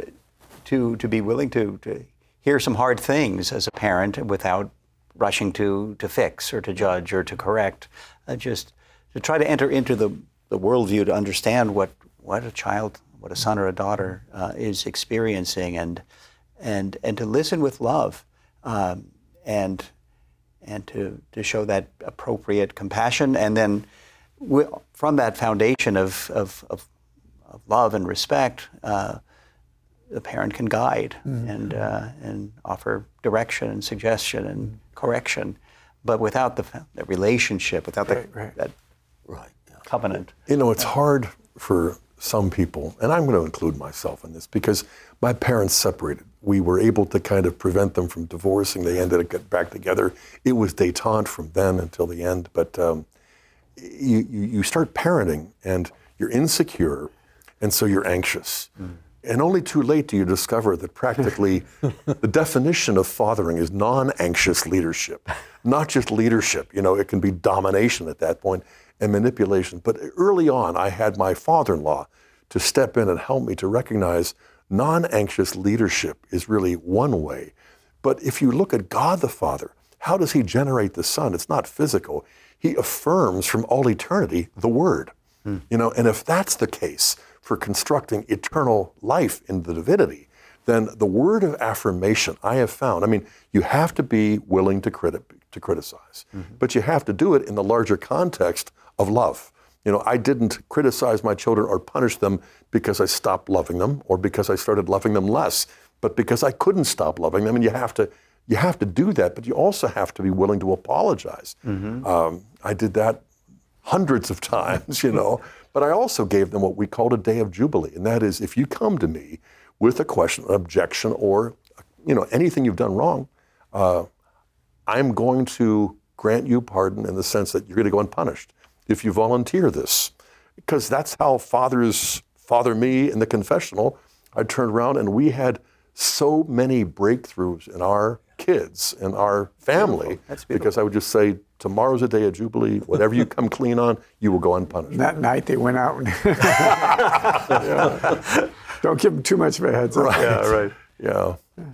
to to be willing to, to hear some hard things as a parent without rushing to, to fix or to judge or to correct. Uh, just to try to enter into the, the worldview to understand what, what a child, what a son or a daughter uh, is experiencing and and and to listen with love. Um, and and to, to show that appropriate compassion. And then we, from that foundation of, of, of, of love and respect, uh, the parent can guide mm-hmm. and, uh, and offer direction and suggestion and mm-hmm. correction. But without the, the relationship, without right, the, right. that right. covenant. You know, it's hard for some people, and I'm going to include myself in this, because my parents separated. We were able to kind of prevent them from divorcing. They ended up getting back together. It was detente from then until the end. But um, you, you start parenting, and you're insecure, and so you're anxious. Mm. And only too late do you discover that practically the definition of fathering is non-anxious leadership, not just leadership. You know, it can be domination at that point and manipulation. But early on, I had my father-in-law to step in and help me to recognize non-anxious leadership is really one way. But if you look at God the Father, how does he generate the Son? It's not physical. He affirms from all eternity the Word. Hmm. You know, and if that's the case for constructing eternal life in the divinity, then the word of affirmation I have found, I mean, you have to be willing to criti- to criticize, mm-hmm. but you have to do it in the larger context of love. You know, I didn't criticize my children or punish them because I stopped loving them or because I started loving them less, but because I couldn't stop loving them. And you have to you have to do that, but you also have to be willing to apologize. Mm-hmm. Um, I did that hundreds of times, you know, but I also gave them what we called a day of jubilee. And that is, if you come to me with a question, an objection, or you know anything you've done wrong, uh, I'm going to grant you pardon in the sense that you're going to go unpunished if you volunteer this. Because that's how fathers father me in the confessional. I turned around and we had so many breakthroughs in our kids and our family. That's beautiful. Because I would just say, tomorrow's a day of jubilee. Whatever you come clean on, you will go unpunished. That night they went out. Yeah. Don't give them too much of a heads up. Right, yeah, right, yeah.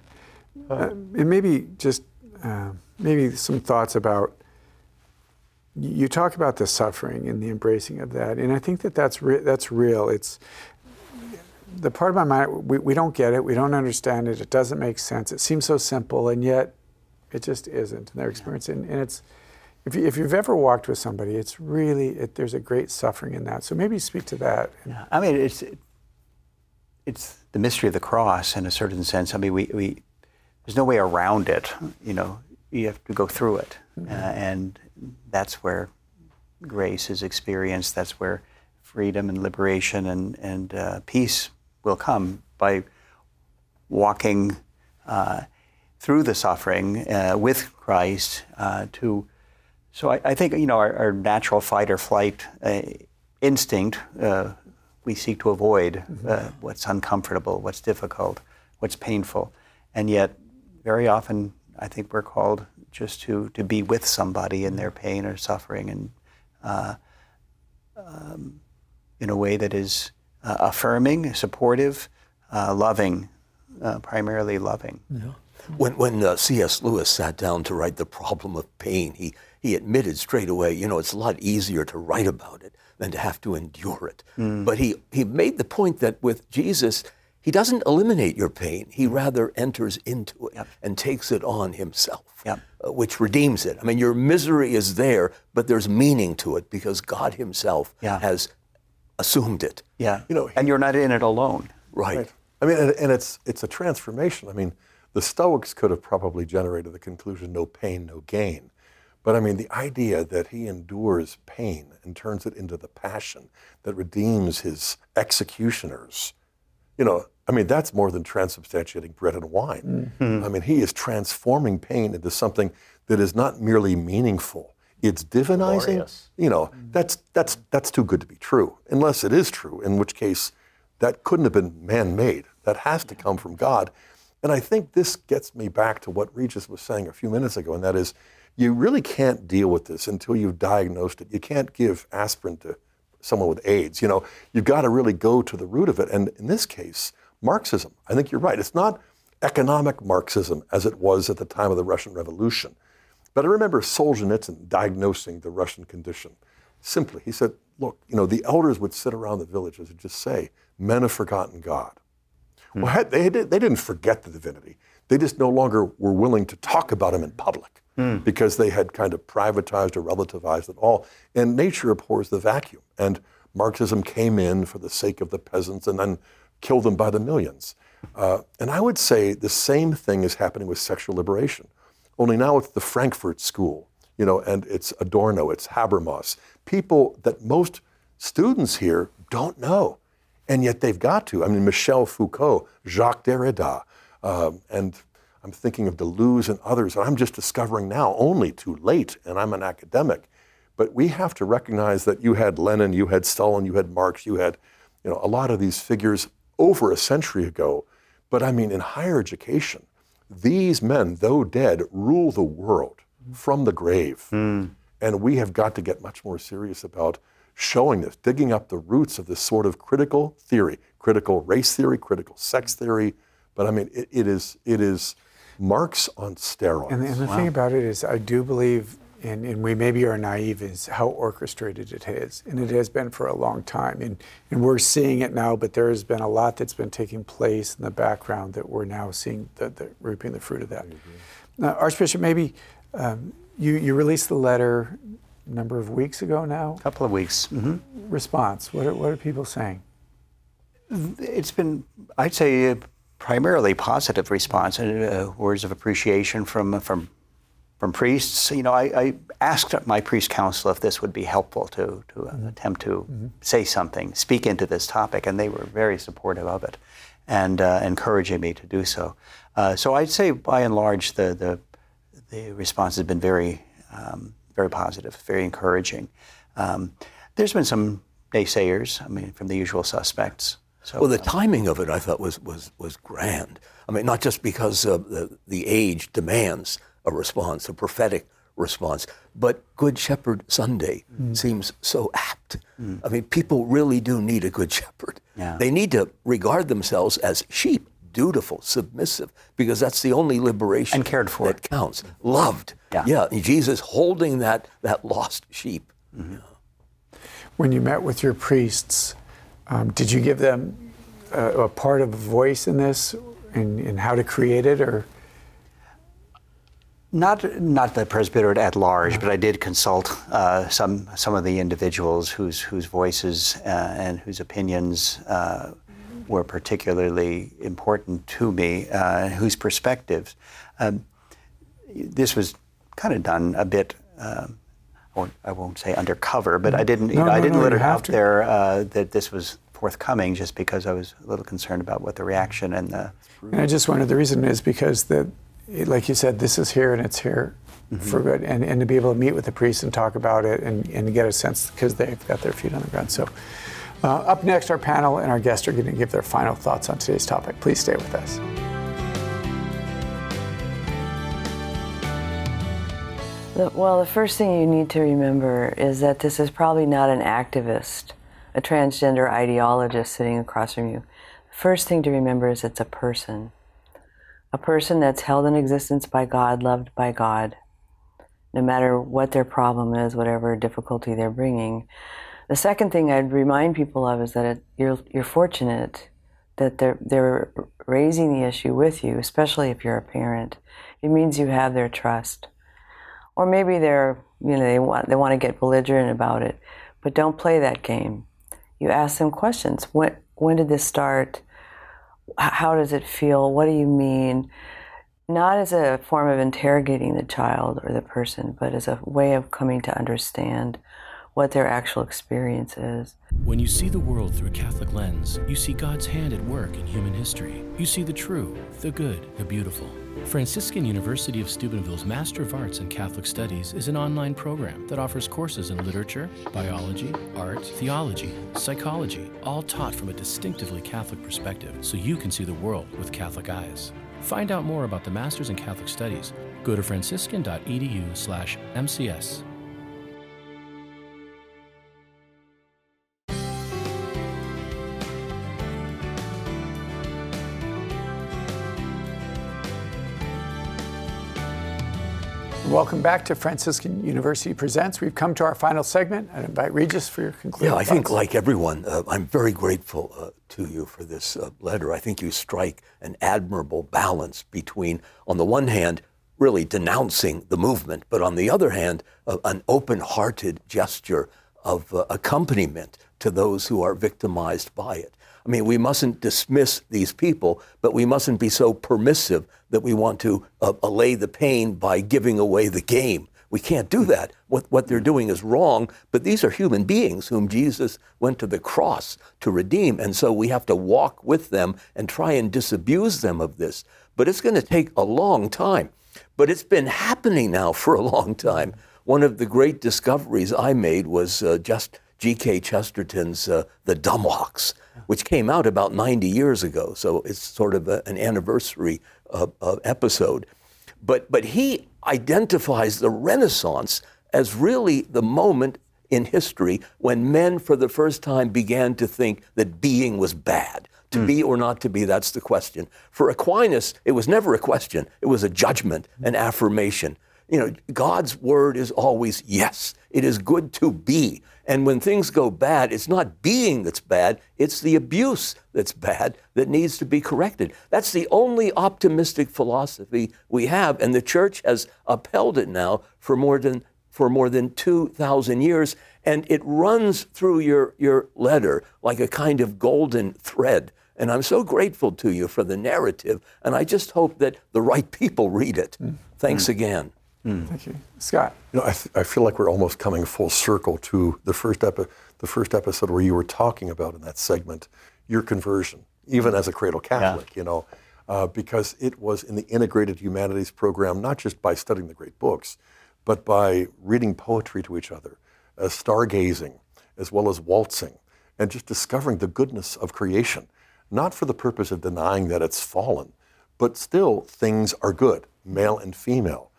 Uh, and maybe just, uh, maybe some thoughts about, you talk about the suffering and the embracing of that, and I think that that's, re- that's real. It's the part of my mind, we, we don't get it, we don't understand it, it doesn't make sense, it seems so simple, and yet it just isn't in their experience. And, and it's, if, you, if you've ever walked with somebody, it's really, it, there's a great suffering in that. So maybe speak to that. Yeah, I mean, it's, it, It's the mystery of the cross in a certain sense. I mean, we, we there's no way around it. You know, you have to go through it. Mm-hmm. Uh, and that's where grace is experienced. That's where freedom and liberation and, and uh, peace will come by walking uh, through the suffering uh, with Christ. Uh, to So I, I think, you know, our, our natural fight or flight uh, instinct uh, we seek to avoid uh, what's uncomfortable, what's difficult, what's painful. And yet, very often, I think we're called just to, to be with somebody in their pain or suffering and uh, um, in a way that is uh, affirming, supportive, uh, loving, uh, primarily loving. Yeah. When, when uh, C S Lewis sat down to write The Problem of Pain, he, he admitted straight away, you know, it's a lot easier to write about it than to have to endure it. Mm. But he, he made the point that with Jesus, he doesn't eliminate your pain. He rather enters into it, yep, and takes it on himself, yep, uh, which redeems it. I mean, your misery is there, but there's meaning to it because God himself, yeah, has assumed it. Yeah, you know, he, and you're not in it alone. Right. Right. I mean, and, and it's it's a transformation. I mean, the Stoics could have probably generated the conclusion, no pain, no gain. But I mean, the idea that he endures pain and turns it into the passion that redeems his executioners, you know, I mean, that's more than transubstantiating bread and wine. Mm-hmm. I mean, he is transforming pain into something that is not merely meaningful. It's divinizing. Glorious. You know, that's that's that's too good to be true, unless it is true, in which case that couldn't have been man-made. That has to come from God. And I think this gets me back to what Regis was saying a few minutes ago, and that is, you really can't deal with this until you've diagnosed it. You can't give aspirin to someone with AIDS. You know, you've got to really go to the root of it. And in this case, Marxism. I think you're right. It's not economic Marxism as it was at the time of the Russian Revolution. But I remember Solzhenitsyn diagnosing the Russian condition. Simply, he said, look, you know, the elders would sit around the villages and just say, men have forgotten God. Hmm. Well, they, they didn't forget the divinity. They just no longer were willing to talk about him in public. Mm. Because they had kind of privatized or relativized it all. And nature abhors the vacuum. And Marxism came in for the sake of the peasants and then killed them by the millions. Uh, and I would say the same thing is happening with sexual liberation. Only now it's the Frankfurt School, you know, and it's Adorno, it's Habermas. People that most students here don't know, and yet they've got to. I mean, Michel Foucault, Jacques Derrida, um, and I'm thinking of Deleuze and others, and I'm just discovering now, only too late, and I'm an academic. But we have to recognize that you had Lenin, you had Stalin, you had Marx, you had, you know, a lot of these figures over a century ago. But I mean, in higher education, these men, though dead, rule the world from the grave. Mm. And we have got to get much more serious about showing this, digging up the roots of this sort of critical theory, critical race theory, critical sex theory. But I mean, it, it is it is Marx on steroids. And, and the wow. thing about it is, I do believe, and, and we maybe are naive, is how orchestrated it is. And it has been for a long time. And, and we're seeing it now, but there has been a lot that's been taking place in the background that we're now seeing, the, the, reaping the fruit of that. Now, Archbishop, maybe um, you, you released the letter a number of weeks ago now? A couple of weeks. Mm-hmm. Response, what are, what are people saying? It's been, I'd say, uh, primarily positive response and uh, words of appreciation from from from priests. You know, I, I asked my priest council if this would be helpful to to mm-hmm. attempt to mm-hmm. say something, speak into this topic, and they were very supportive of it and uh, encouraging me to do so. Uh, so I'd say, by and large, the the, the response has been very um, very positive, very encouraging. Um, there's been some naysayers. I mean, from the usual suspects. So, well, the um, timing of it, I thought, was was was grand. I mean, not just because uh, the the age demands a response, a prophetic response, but Good Shepherd Sunday mm. seems so apt. Mm. I mean, people really do need a good shepherd. Yeah. They need to regard themselves as sheep, dutiful, submissive, because that's the only liberation and cared for that it. counts. Loved, yeah. yeah. Jesus holding that that lost sheep. Mm-hmm. yeah. When you met with your priests, Um, did you give them a, a part of a voice in this, in, in how to create it, or? Not not the presbyterate at large, but I did consult uh, some some of the individuals whose whose voices uh, and whose opinions uh, were particularly important to me, uh, and whose perspectives. Um, this was kind of done a bit. Um, I won't say undercover, but I didn't, you no, know, no, I didn't no, let it out to. there uh, that this was forthcoming, just because I was a little concerned about what the reaction and the. And I just wondered, the reason is because that, like you said, this is here and it's here mm-hmm. for good, and, and to be able to meet with the priests and talk about it and, and get a sense, because they've got their feet on the ground. So, uh, up next, our panel and our guests are going to give their final thoughts on today's topic. Please stay with us. Well, the first thing you need to remember is that this is probably not an activist, a transgender ideologist sitting across from you. The first thing to remember is it's a person, a person that's held in existence by God, loved by God, no matter what their problem is, whatever difficulty they're bringing. The second thing I'd remind people of is that it, you're you're fortunate that they're they're raising the issue with you, especially if you're a parent. It means you have their trust. Or maybe they're, you know, they want they want to get belligerent about it, but don't play that game. You ask them questions. When when did this start? How does it feel? What do you mean? Not as a form of interrogating the child or the person, but as a way of coming to understand what their actual experience is. When you see the world through a Catholic lens, you see God's hand at work in human history. You see the true, the good, the beautiful. Franciscan University of Steubenville's Master of Arts in Catholic Studies is an online program that offers courses in literature, biology, art, theology, psychology, all taught from a distinctively Catholic perspective, so you can see the world with Catholic eyes. Find out more about the Masters in Catholic Studies. Go to franciscan dot e d u slash m c s. Welcome back to Franciscan University Presents. We've come to our final segment. I invite Regis for your concluding Yeah, I thoughts. think like everyone, uh, I'm very grateful uh, to you for this uh, letter. I think you strike an admirable balance between, on the one hand, really denouncing the movement, but on the other hand, uh, an open-hearted gesture of uh, accompaniment to those who are victimized by it. I mean, we mustn't dismiss these people, but we mustn't be so permissive that we want to uh, allay the pain by giving away the game. We can't do that. What, what they're doing is wrong, but these are human beings whom Jesus went to the cross to redeem, and so we have to walk with them and try and disabuse them of this. But it's going to take a long time. But it's been happening now for a long time. One of the great discoveries I made was uh, just G K Chesterton's uh, The Dumb-Ox, which came out about ninety years ago, so it's sort of a, an anniversary uh, uh, episode. But but he identifies the Renaissance as really the moment in history when men for the first time began to think that being was bad. To mm. be or not to be, that's the question. For Aquinas, it was never a question. It was a judgment, an affirmation. You know, God's word is always yes. It is good to be. And when things go bad, it's not being that's bad, it's the abuse that's bad that needs to be corrected. That's the only optimistic philosophy we have, and the church has upheld it now for more than for more than two thousand years, and it runs through your, your letter like a kind of golden thread. And I'm so grateful to you for the narrative, and I just hope that the right people read it. Mm. Thanks mm. again. Mm. Thank you. Scott. You know, I, th- I feel like we're almost coming full circle to the first epi- the first episode where you were talking about in that segment, your conversion, even as a cradle Catholic, yeah. you know, uh, because it was in the Integrated Humanities Program, not just by studying the great books, but by reading poetry to each other, uh, stargazing, as well as waltzing, and just discovering the goodness of creation, not for the purpose of denying that it's fallen, but still things are good, male and female.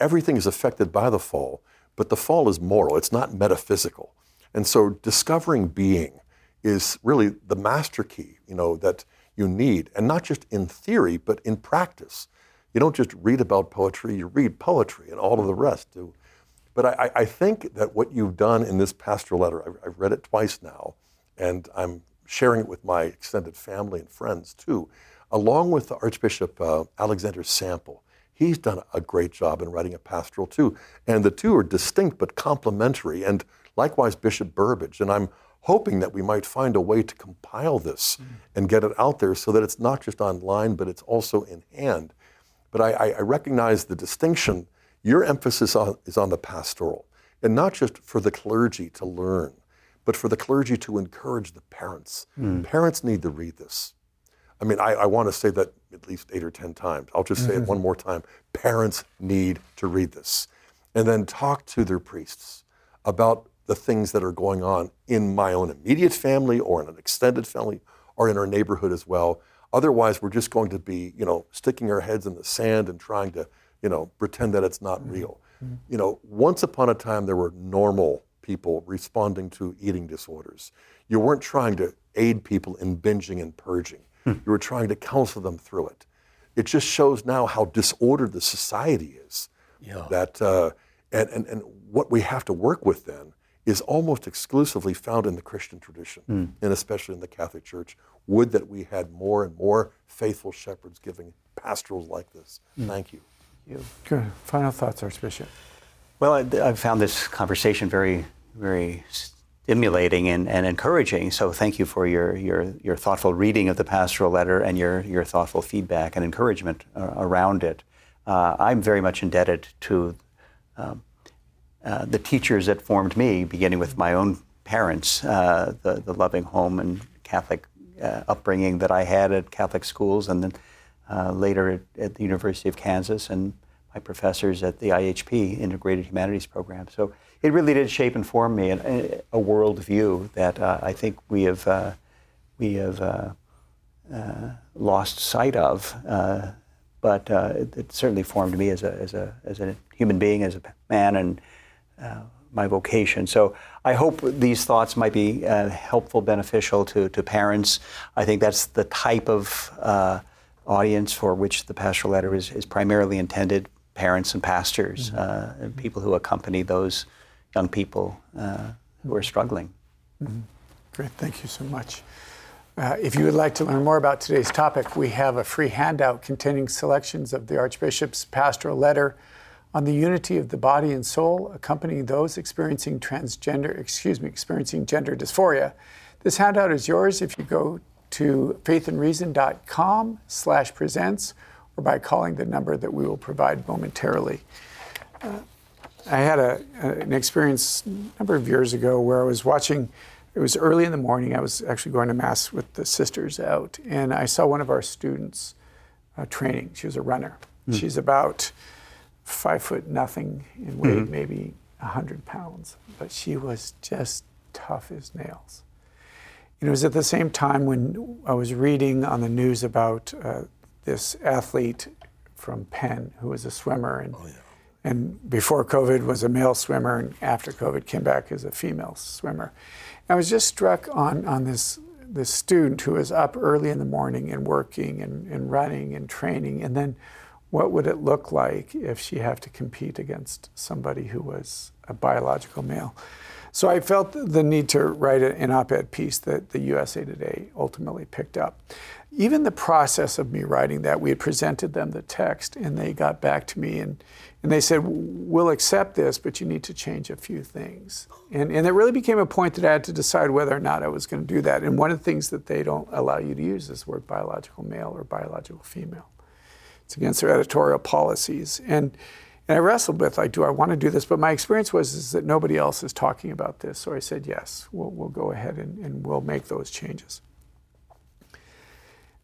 Everything is affected by the fall, but the fall is moral. It's not metaphysical. And so discovering being is really the master key, you know, that you need, and not just in theory, but in practice. You don't just read about poetry, you read poetry and all of the rest. Too. But I, I think that what you've done in this pastoral letter, I've read it twice now, and I'm sharing it with my extended family and friends too, along with the Archbishop uh, Alexander Sample. He's done a great job in writing a pastoral too. And the two are distinct but complementary, and likewise Bishop Burbage. And I'm hoping that we might find a way to compile this mm. and get it out there so that it's not just online, but it's also in hand. But I, I recognize the distinction. Your emphasis on, is on the pastoral, and not just for the clergy to learn, but for the clergy to encourage the parents. Mm. Parents need to read this. I mean, I, I want to say that at least eight or ten times. I'll just say it one more time. Parents need to read this. And then talk to their priests about the things that are going on in my own immediate family or in an extended family or in our neighborhood as well. Otherwise, we're just going to be, you know, sticking our heads in the sand and trying to, you know, pretend that it's not mm-hmm. real. Mm-hmm. You know, once upon a time, there were normal people responding to eating disorders. You weren't trying to aid people in binging and purging. You were trying to counsel them through it. It just shows now how disordered the society is. Yeah. That uh, and, and and what we have to work with then is almost exclusively found in the Christian tradition, mm. and especially in the Catholic Church. Would that we had more and more faithful shepherds giving pastorals like this. Mm. Thank you. you. Good. Final thoughts, Archbishop. Well, I, I found this conversation very, very stimulating and, and encouraging. So thank you for your, your your thoughtful reading of the pastoral letter and your, your thoughtful feedback and encouragement uh, around it. Uh, I'm very much indebted to um, uh, the teachers that formed me, beginning with my own parents, uh, the, the loving home and Catholic uh, upbringing that I had at Catholic schools, and then uh, later at, at the University of Kansas, and my professors at the I H P, Integrated Humanities Program. So it really did shape and form me, and a world view that uh, I think we have uh, we have uh, uh, lost sight of, uh, but uh, it, it certainly formed me as a as a as a human being, as a man, and uh, my vocation. So I hope these thoughts might be uh, helpful, beneficial to to parents. I think that's the type of uh, audience for which the pastoral letter is is primarily intended: parents and pastors, mm-hmm. uh, and people who accompany those young people uh, who are struggling. Mm-hmm. Great, thank you so much. Uh, if you would like to learn more about today's topic, we have a free handout containing selections of the Archbishop's pastoral letter on the unity of the body and soul, accompanying those experiencing transgender, excuse me, experiencing gender dysphoria. This handout is yours if you go to faithandreason.com slash presents or by calling the number that we will provide momentarily. Uh, I had a, a, an experience a number of years ago where I was watching, it was early in the morning, I was actually going to Mass with the sisters out, and I saw one of our students uh, training. She was a runner. Mm. She's about five foot nothing in weight, mm-hmm. maybe one hundred pounds, but she was just tough as nails. And it was at the same time when I was reading on the news about uh, this athlete from Penn who was a swimmer, and oh, yeah. and before COVID was a male swimmer, and after COVID came back as a female swimmer. And I was just struck on on this this student who was up early in the morning and working and, and running and training, and then what would it look like if she had to compete against somebody who was a biological male? So I felt the need to write an op-ed piece that the U S A Today ultimately picked up. Even the process of me writing that, we had presented them the text, and they got back to me, and, and they said, we'll accept this, but you need to change a few things. And, and it really became a point that I had to decide whether or not I was going to do that. And one of the things that they don't allow you to use is the word biological male or biological female. It's against their editorial policies. And And I wrestled with, like, do I want to do this? But my experience was is that nobody else is talking about this. So I said, yes, we'll, we'll go ahead and, and we'll make those changes.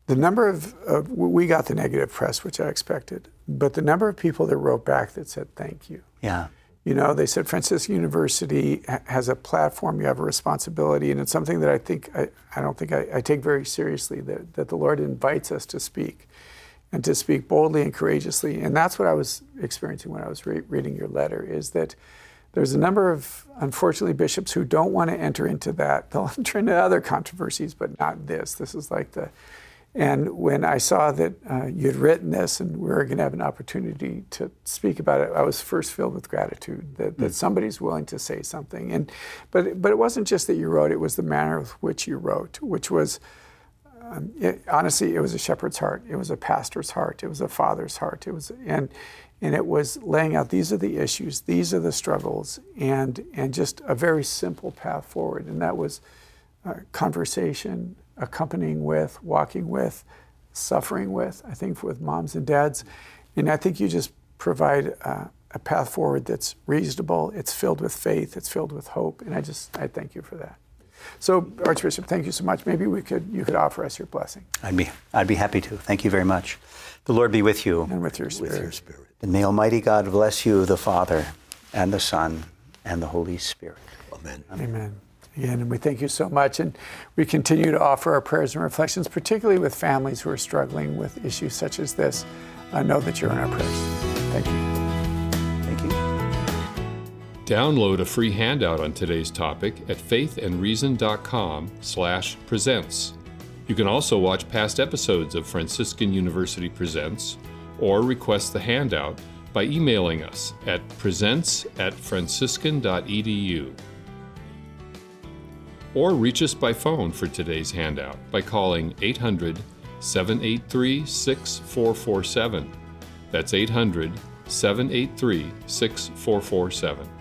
The number of, of, we got the negative press, which I expected, but the number of people that wrote back that said, thank you. Yeah. You know, they said, Franciscan University has a platform, you have a responsibility, and it's something that I think, I, I don't think I, I take very seriously, that, that the Lord invites us to speak. And to speak boldly and courageously. And that's what I was experiencing when I was re- reading your letter, is that there's a number of, unfortunately, bishops who don't want to enter into that. They'll enter into other controversies, but not this. This is like the, and when I saw that uh, you'd written this and we were going to have an opportunity to speak about it, I was first filled with gratitude that, that mm. somebody's willing to say something. And but but it wasn't just that you wrote, it was the manner with which you wrote, which was, Um, it, honestly, it was a shepherd's heart. It was a pastor's heart. It was a father's heart. It was, and and it was laying out, these are the issues, these are the struggles, and and just a very simple path forward. And that was uh, conversation, accompanying with, walking with, suffering with. I think with moms and dads, and I think you just provide uh, a path forward that's reasonable. It's filled with faith. It's filled with hope. And I just I thank you for that. So, Archbishop, thank you so much. Maybe we could you could offer us your blessing. I'd be I'd be happy to. Thank you very much. The Lord be with you. And with your spirit. With your spirit. And may Almighty God bless you, the Father, and the Son, and the Holy Spirit. Amen. Amen. Amen. Again, and we thank you so much. And we continue to offer our prayers and reflections, particularly with families who are struggling with issues such as this. Uh, know that you're in our prayers. Thank you. Thank you. Download a free handout on today's topic at faithandreason dot com slash presents. You can also watch past episodes of Franciscan University Presents or request the handout by emailing us at presents at franciscan dot e d u. Or reach us by phone for today's handout by calling eight hundred, seven eight three, six four four seven. That's eight hundred, seven eight three, six four four seven.